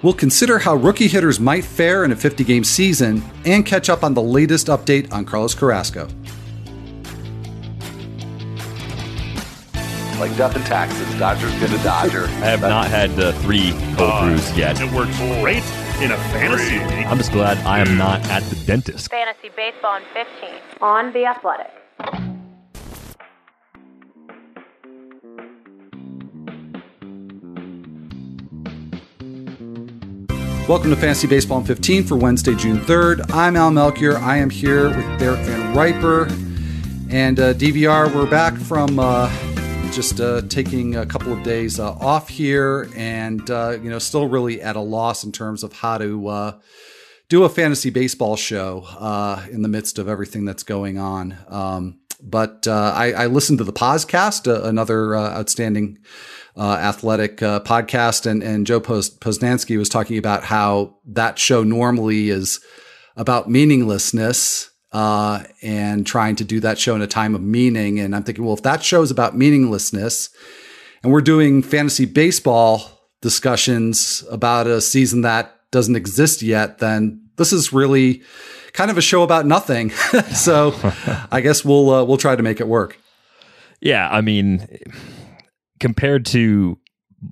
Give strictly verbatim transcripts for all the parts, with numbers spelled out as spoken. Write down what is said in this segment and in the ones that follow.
We'll consider how rookie hitters might fare in a fifty-game season and catch up on the latest update on Carlos Carrasco. Like death and taxes, Dodger's been a Dodger. I have not had the three cold brews yet. It works great in a fantasy league. I'm just glad I am not at the dentist. Fantasy Baseball in fifteen on The Athletic. Welcome to Fantasy Baseball in fifteen for Wednesday, June third. I'm Al Melchior. I am here with Derek Van Riper. And uh, D V R, we're back from uh, just uh, taking a couple of days uh, off here and, uh, you know, still really at a loss in terms of how to uh, do a fantasy baseball show uh, in the midst of everything that's going on. Um, but uh, I, I listened to the podcast, uh, another uh, outstanding Uh, athletic uh, podcast, and and Joe Posnanski was talking about how that show normally is about meaninglessness uh, and trying to do that show in a time of meaning. And I'm thinking, well, if that show is about meaninglessness and we're doing fantasy baseball discussions about a season that doesn't exist yet, then this is really kind of a show about nothing. So I guess we'll uh, we'll try to make it work. Yeah, I mean, compared to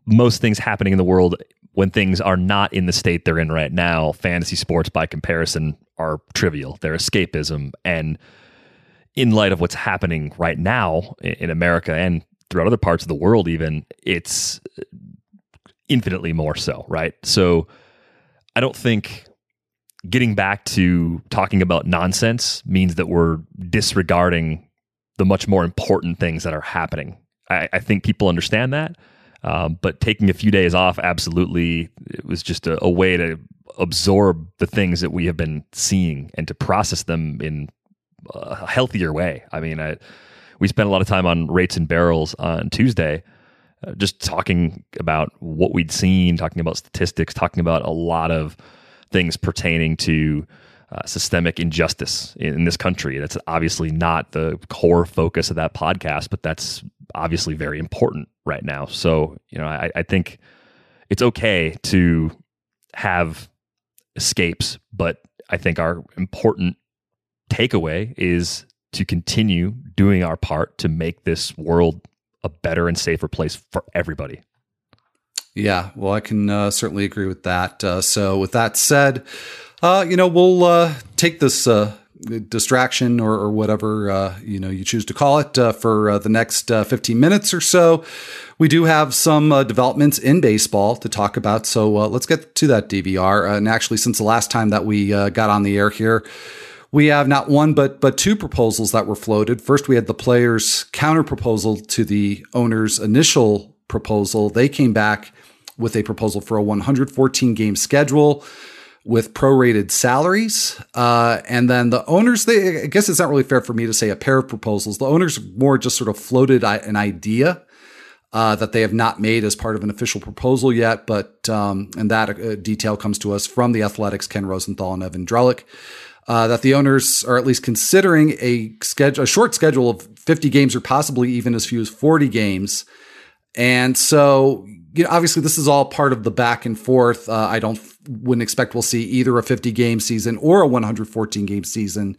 most things happening in the world when things are not in the state they're in right now, fantasy sports by comparison are trivial. They're escapism. And in light of what's happening right now in America and throughout other parts of the world, even, it's infinitely more so, right? So I don't think getting back to talking about nonsense means that we're disregarding the much more important things that are happening. I, I think people understand that, um, but taking a few days off, absolutely, it was just a, a way to absorb the things that we have been seeing and to process them in a healthier way. I mean, I, we spent a lot of time on Rates and Barrels on Tuesday, uh, just talking about what we'd seen, talking about statistics, talking about a lot of things pertaining to Uh, systemic injustice in, in this country. That's obviously not the core focus of that podcast, but that's obviously very important right now. So, you know, I, I think it's okay to have escapes, but I think our important takeaway is to continue doing our part to make this world a better and safer place for everybody. Yeah, well, I can uh, certainly agree with that. Uh, so with that said, Uh, you know, we'll uh, take this uh, distraction or, or whatever, uh, you know, you choose to call it uh, for uh, the next uh, fifteen minutes or so. We do have some uh, developments in baseball to talk about. So uh, let's get to that, D V R. Uh, and actually, since the last time that we uh, got on the air here, we have not one, but but two proposals that were floated. First, we had the players' counter proposal to the owner's initial proposal. They came back with a proposal for a one hundred fourteen game schedule with prorated salaries. Uh, and then the owners, they, I guess it's not really fair for me to say a pair of proposals. The owners more just sort of floated an idea uh, that they have not made as part of an official proposal yet. But, um, and that uh, detail comes to us from The Athletic's Ken Rosenthal and Evan Drellick, uh, that the owners are at least considering a schedule, a short schedule of fifty games or possibly even as few as forty games. And so, you know, obviously this is all part of the back and forth. Uh, I don't wouldn't expect we'll see either a fifty game season or a one hundred fourteen game season.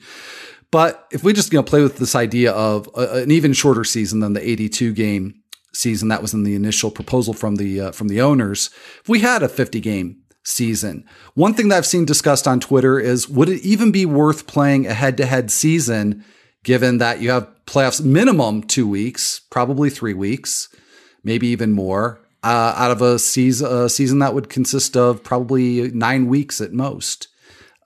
But if we just, you know, play with this idea of a, an even shorter season than the eighty-two game season that was in the initial proposal from the uh, from the owners, if we had a fifty game season, one thing that I've seen discussed on Twitter is, would it even be worth playing a head-to-head season, given that you have playoffs minimum two weeks, probably three weeks, maybe even more, Uh, out of a season, a season that would consist of probably nine weeks at most.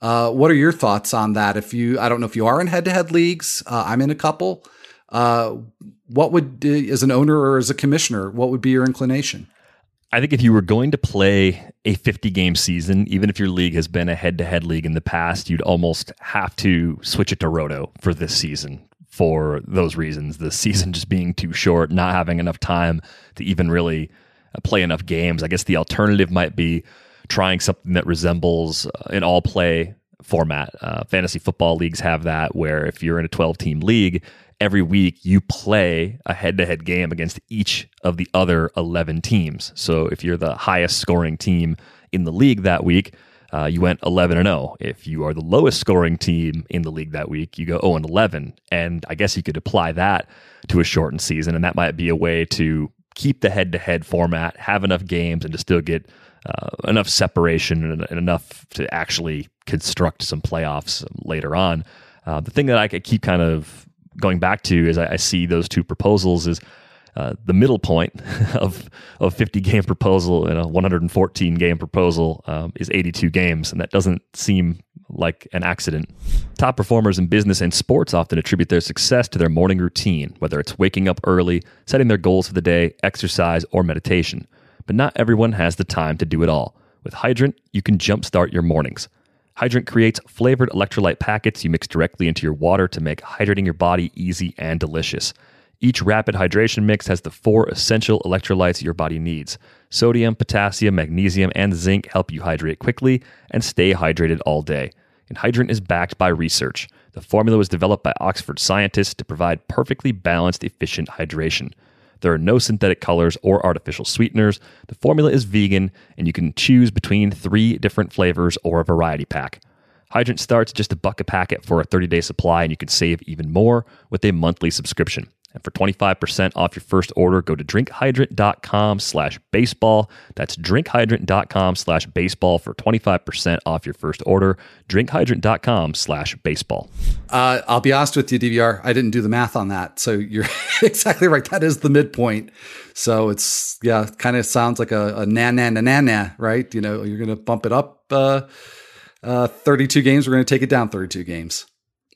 Uh, what are your thoughts on that? If you, I don't know if you are in head-to-head leagues. Uh, I'm in a couple. Uh, what would, as an owner or as a commissioner, what would be your inclination? I think if you were going to play a fifty-game season, even if your league has been a head-to-head league in the past, you'd almost have to switch it to Roto for this season. For those reasons, the season just being too short, not having enough time to even really play enough games. I guess the alternative might be trying something that resembles an all-play format. Uh, fantasy football leagues have that, where if you're in a twelve-team league, every week you play a head-to-head game against each of the other eleven teams. So if you're the highest scoring team in the league that week, uh, you went eleven and oh. If you are the lowest scoring team in the league that week, you go oh and eleven. And I guess you could apply that to a shortened season, and that might be a way to keep the head-to-head format, have enough games, and to still get uh, enough separation and, and enough to actually construct some playoffs later on. Uh, the thing that I could keep kind of going back to is I, I see those two proposals is uh, the middle point of a fifty-game proposal and a one hundred fourteen-game proposal um, is eighty-two games, and that doesn't seem like an accident. Top performers in business and sports often attribute their success to their morning routine, whether it's waking up early, setting their goals for the day, exercise, or meditation. But not everyone has the time to do it all. With Hydrant, you can jumpstart your mornings. Hydrant creates flavored electrolyte packets you mix directly into your water to make hydrating your body easy and delicious. Each rapid hydration mix has the four essential electrolytes your body needs. Sodium, potassium, magnesium, and zinc help you hydrate quickly and stay hydrated all day. And Hydrant is backed by research. The formula was developed by Oxford scientists to provide perfectly balanced, efficient hydration. There are no synthetic colors or artificial sweeteners. The formula is vegan, and you can choose between three different flavors or a variety pack. Hydrant starts just a buck a packet for a thirty-day supply, and you can save even more with a monthly subscription. And for twenty-five percent off your first order, go to drink hydrant dot com slash baseball. That's drink hydrant dot com slash baseball for twenty-five percent off your first order. drink hydrant dot com slash baseball. Uh, I'll be honest with you, D V R. I didn't do the math on that. So you're exactly right. That is the midpoint. So it's, yeah, kind of sounds like a, a na na na na na, right? You know, you're going to bump it up uh, uh, thirty-two games. We're going to take it down thirty-two games.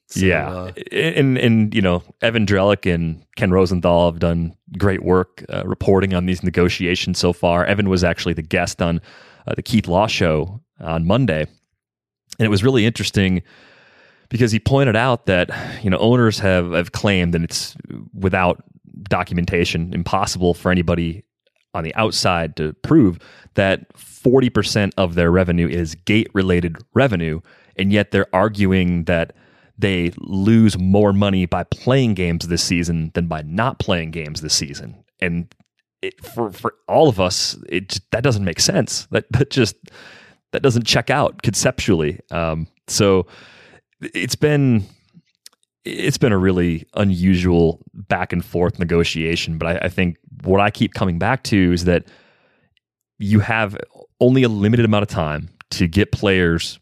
So, yeah, uh, and, and, you know, Evan Drellick and Ken Rosenthal have done great work uh, reporting on these negotiations so far. Evan was actually the guest on uh, the Keith Law show on Monday, and it was really interesting because he pointed out that, you know, owners have, have claimed, and it's without documentation, impossible for anybody on the outside to prove, that forty percent of their revenue is gate-related revenue, and yet they're arguing that they lose more money by playing games this season than by not playing games this season. And it, for, for all of us, it just, that doesn't make sense. That, that just, that doesn't check out conceptually. Um, so it's been, it's been a really unusual back and forth negotiation. But I, I think what I keep coming back to is that you have only a limited amount of time to get players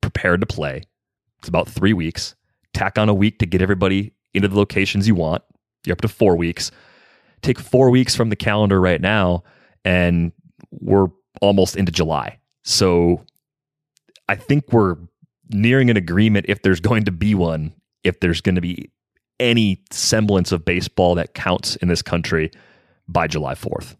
prepared to play. It's about three weeks. Tack on a week to get everybody into the locations you want. You're up to four weeks. Take four weeks from the calendar right now, and we're almost into July. So I think we're nearing an agreement, if there's going to be one, if there's going to be any semblance of baseball that counts in this country by July fourth.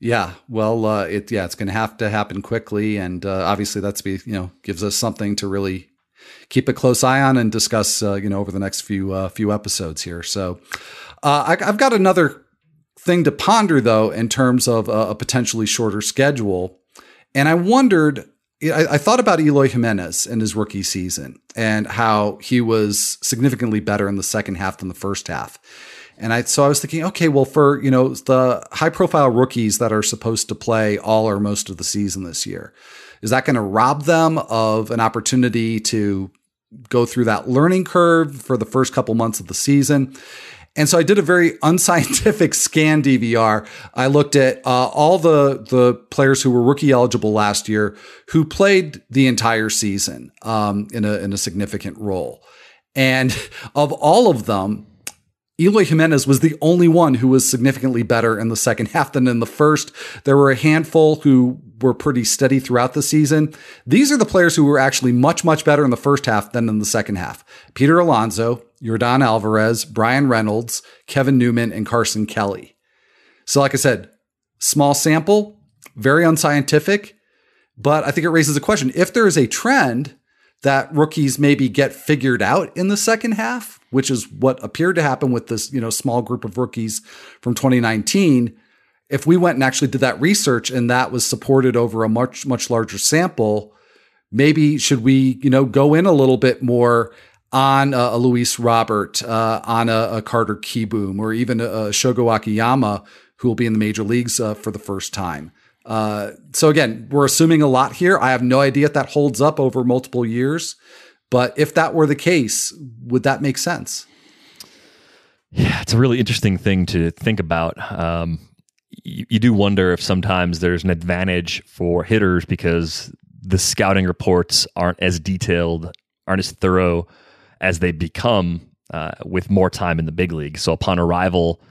Yeah, well, uh, it yeah, it's going to have to happen quickly, and uh, obviously that's be you know gives us something to really keep a close eye on and discuss uh, you know over the next few uh, few episodes here. So uh, I, I've got another thing to ponder though in terms of uh, a potentially shorter schedule, and I wondered I, I thought about Eloy Jimenez in his rookie season and how he was significantly better in the second half than the first half. And I, so I was thinking, okay, well, for, you know, the high profile rookies that are supposed to play all or most of the season this year, is that going to rob them of an opportunity to go through that learning curve for the first couple months of the season? And so I did a very unscientific scan, D V R. I looked at uh, all the the players who were rookie eligible last year who played the entire season um, in a in a significant role. And of all of them, Eloy Jimenez was the only one who was significantly better in the second half than in the first. There were a handful who were pretty steady throughout the season. These are the players who were actually much, much better in the first half than in the second half. Peter Alonso, Jordan Alvarez, Brian Reynolds, Kevin Newman, and Carson Kelly. So like I said, small sample, very unscientific, but I think it raises a question. If there is a trend that rookies maybe get figured out in the second half, which is what appeared to happen with this, you know, small group of rookies from twenty nineteen. If we went and actually did that research and that was supported over a much, much larger sample, maybe should we, you know, go in a little bit more on a, a Luis Robert, uh, on a, a Carter Kiboom, or even a, a Shogo Akiyama, who will be in the major leagues uh, for the first time. Uh, so again, we're assuming a lot here. I have no idea if that holds up over multiple years, but if that were the case, would that make sense? Yeah, it's a really interesting thing to think about. Um, you, you do wonder if sometimes there's an advantage for hitters because the scouting reports aren't as detailed, aren't as thorough as they become uh, with more time in the big league. So upon arrival,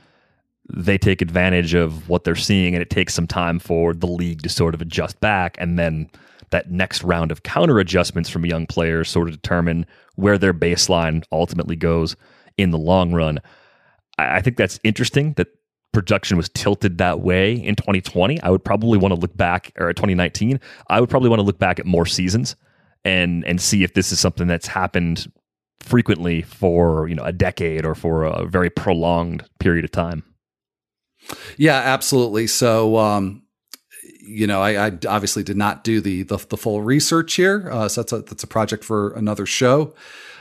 they take advantage of what they're seeing, and it takes some time for the league to sort of adjust back. And then that next round of counter adjustments from young players sort of determine where their baseline ultimately goes in the long run. I think that's interesting that production was tilted that way in twenty twenty. I would probably want to look back, or twenty nineteen, I would probably want to look back at more seasons and and see if this is something that's happened frequently for, you know, a decade or for a very prolonged period of time. Yeah, absolutely. So, um, you know, I, I obviously did not do the the, the full research here. Uh, so that's a, that's a project for another show.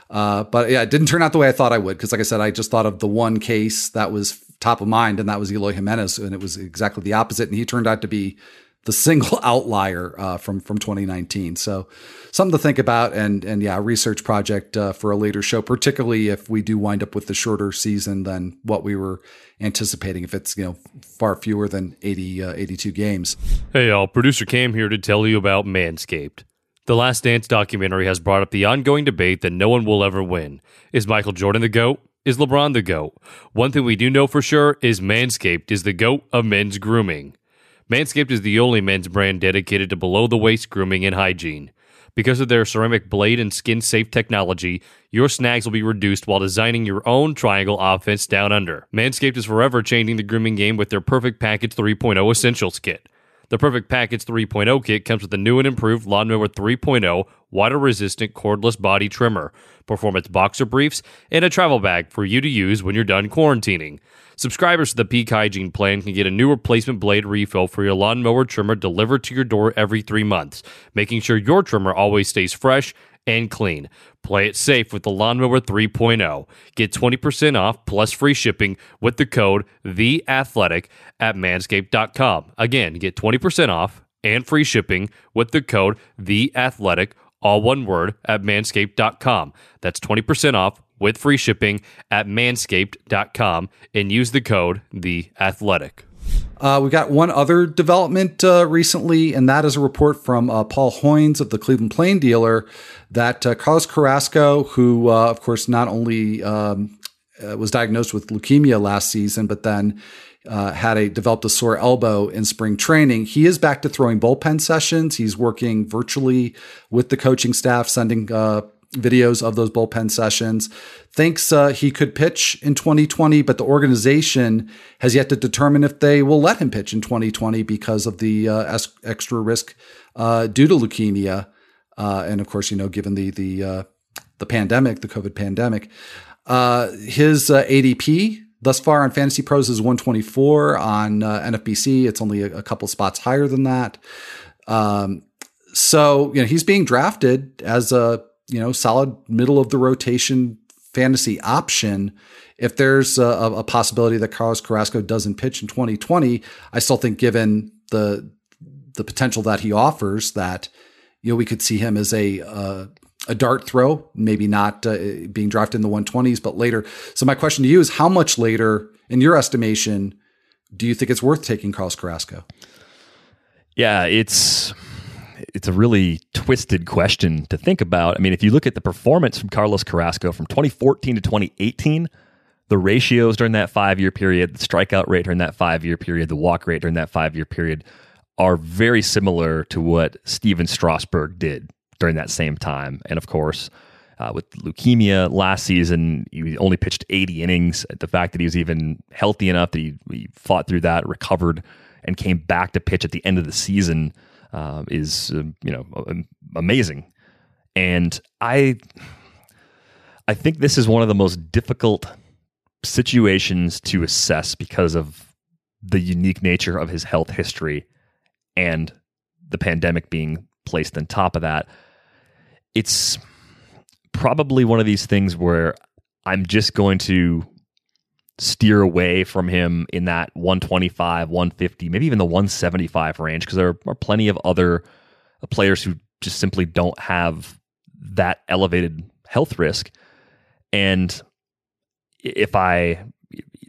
Uh, but yeah, it didn't turn out the way I thought I would. Cause like I said, I just thought of the one case that was top of mind, and that was Eloy Jimenez. And it was exactly the opposite. And he turned out to be the single outlier, uh, from, from twenty nineteen. So something to think about, and, and yeah, a research project, uh, for a later show, particularly if we do wind up with the shorter season than what we were anticipating, if it's, you know, far fewer than eighty, eighty-two games. Hey y'all, producer Cam here to tell you about Manscaped. The Last Dance documentary has brought up the ongoing debate that no one will ever win. Is Michael Jordan the GOAT? Is LeBron the GOAT? One thing we do know for sure is Manscaped is the GOAT of men's grooming. Manscaped is the only men's brand dedicated to below-the-waist grooming and hygiene. Because of their ceramic blade and skin-safe technology, your snags will be reduced while designing your own triangle offense down under. Manscaped is forever changing the grooming game with their Perfect Package three point oh Essentials Kit. The Perfect Package three point oh kit comes with the new and improved Lawnmower three point oh water-resistant cordless body trimmer, performance boxer briefs, and a travel bag for you to use when you're done quarantining. Subscribers to the Peak Hygiene Plan can get a new replacement blade refill for your lawnmower trimmer delivered to your door every three months, making sure your trimmer always stays fresh and clean. Play it safe with the Lawnmower three point oh. Get twenty percent off plus free shipping with the code THEATHLETIC at manscaped dot com. Again, get twenty percent off and free shipping with the code THEATHLETIC, all one word, at manscaped dot com. That's twenty percent off with free shipping at manscaped dot com, and use the code THEATHLETIC. Uh, we got one other development uh, recently, and that is a report from uh, Paul Hoynes of the Cleveland Plain Dealer that uh, Carlos Carrasco, who, uh, of course, not only um, was diagnosed with leukemia last season, but then uh, had a developed a sore elbow in spring training. He is back to throwing bullpen sessions. He's working virtually with the coaching staff, sending uh, videos of those bullpen sessions. Thinks uh, he could pitch in twenty twenty, but the organization has yet to determine if they will let him pitch in twenty twenty because of the uh, es- extra risk uh, due to leukemia. Uh, and of course, you know, given the the uh, the pandemic, the COVID pandemic, uh, his uh, A D P thus far on Fantasy Pros is one twenty-four. On uh, N F B C, it's only a, a couple spots higher than that. Um, so you know, he's being drafted as a you know, solid middle of the rotation fantasy option. If there's a, a possibility that Carlos Carrasco doesn't pitch in twenty twenty, I still think given the the potential that he offers, that you know we could see him as a uh, a dart throw, maybe not uh, being drafted in the one twenties, but later. So my question to you is, how much later, in your estimation, do you think it's worth taking Carlos Carrasco? Yeah, it's. It's a really twisted question to think about. I mean, if you look at the performance from Carlos Carrasco from twenty fourteen to twenty eighteen, the ratios during that five-year period, the strikeout rate during that five-year period, the walk rate during that five-year period are very similar to what Steven Strasburg did during that same time. And of course, uh, with leukemia last season, he only pitched eighty innings. The fact that he was even healthy enough that he, he fought through that, recovered, and came back to pitch at the end of the season Uh, is uh, you know amazing, and I I think this is one of the most difficult situations to assess because of the unique nature of his health history and the pandemic being placed on top of that. It's probably one of these things where I'm just going to steer away from him in that one twenty-five, one fifty, maybe even the one seventy-five range, because there are plenty of other players who just simply don't have that elevated health risk. And if I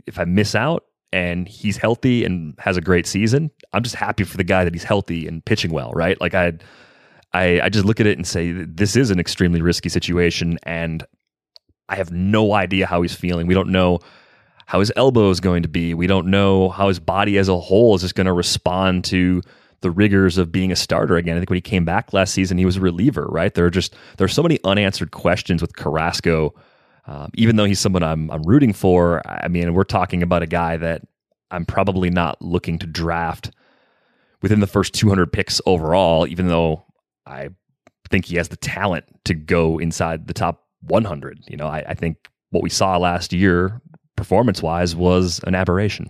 if I miss out and he's healthy and has a great season, I'm just happy for the guy that he's healthy and pitching well, right? Like I I, I just look at it and say, this is an extremely risky situation, and I have no idea how he's feeling. We don't know how his elbow is going to be. We don't know how his body as a whole is just going to respond to the rigors of being a starter again. I think when he came back last season, he was a reliever, right? There are just there are so many unanswered questions with Carrasco. Um, even though he's someone I'm I'm rooting for, I mean, we're talking about a guy that I'm probably not looking to draft within the first two hundred picks overall, even though I think he has the talent to go inside the top one hundred. You know, I, I think what we saw last year, performance-wise, was an aberration.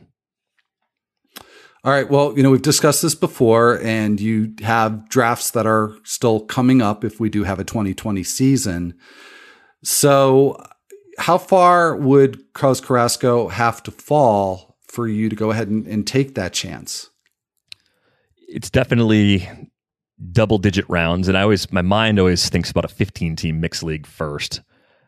All right. Well, you know, we've discussed this before, and you have drafts that are still coming up if we do have a twenty twenty season. So how far would Carlos Carrasco have to fall for you to go ahead and, and take that chance? It's definitely double digit rounds. And I always, my mind always thinks about a fifteen team mixed league first.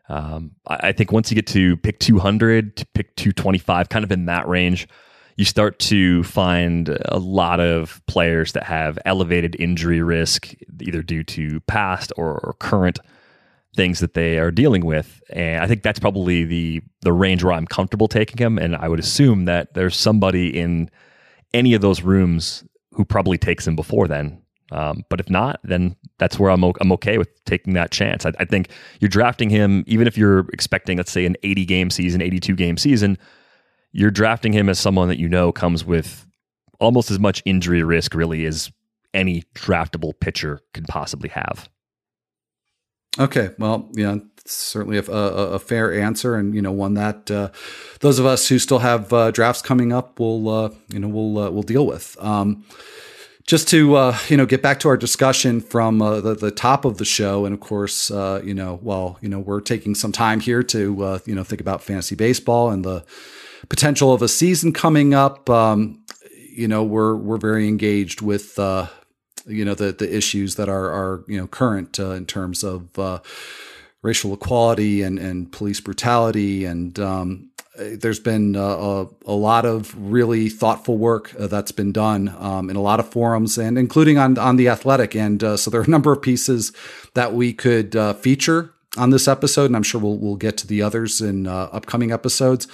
Um, I, I think once you get to pick two hundred to pick two twenty-five, kind of in that range, you start to find a lot of players that have elevated injury risk, either due to past or, or current things that they are dealing with. And I think that's probably the, the range where I'm comfortable taking him. And I would assume that there's somebody in any of those rooms who probably takes him before then. Um, but if not, then that's where I'm, o- I'm okay with taking that chance. I, I think you're drafting him, even if you're expecting, let's say, an eighty-game season, eighty-two-game season, you're drafting him as someone that you know comes with almost as much injury risk, really, as any draftable pitcher could possibly have. Okay, well, yeah, certainly a, a, a fair answer, and you know, one that uh, those of us who still have uh, drafts coming up will, uh, you know, will uh, will deal with. Um, Just to uh, you know, get back to our discussion from uh, the, the top of the show, and of course, uh, you know, well, you know, we're taking some time here to uh, you know, think about fantasy baseball and the potential of a season coming up. Um, you know, we're we're very engaged with uh, you know the the issues that are are you know current uh, in terms of uh, racial equality and and police brutality and. Um, There's been uh, a, a lot of really thoughtful work uh, that's been done um, in a lot of forums, and including on, on The Athletic. And uh, so there are a number of pieces that we could uh, feature on this episode, and I'm sure we'll, we'll get to the others in uh, upcoming episodes.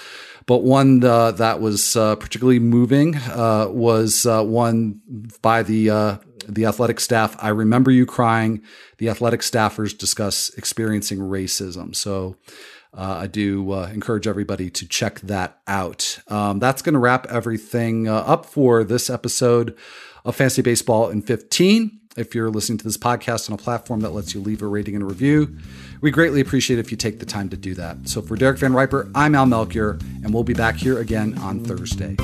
But one uh, that was uh, particularly moving uh, was uh, one by the uh, the Athletic staff. I Remember You Crying. The Athletic staffers discuss experiencing racism. So. Uh, I do uh, encourage everybody to check that out. Um, that's going to wrap everything uh, up for this episode of Fantasy Baseball in fifteen. If you're listening to this podcast on a platform that lets you leave a rating and a review, we greatly appreciate it if you take the time to do that. So for Derek Van Riper, I'm Al Melchior, and we'll be back here again on Thursday.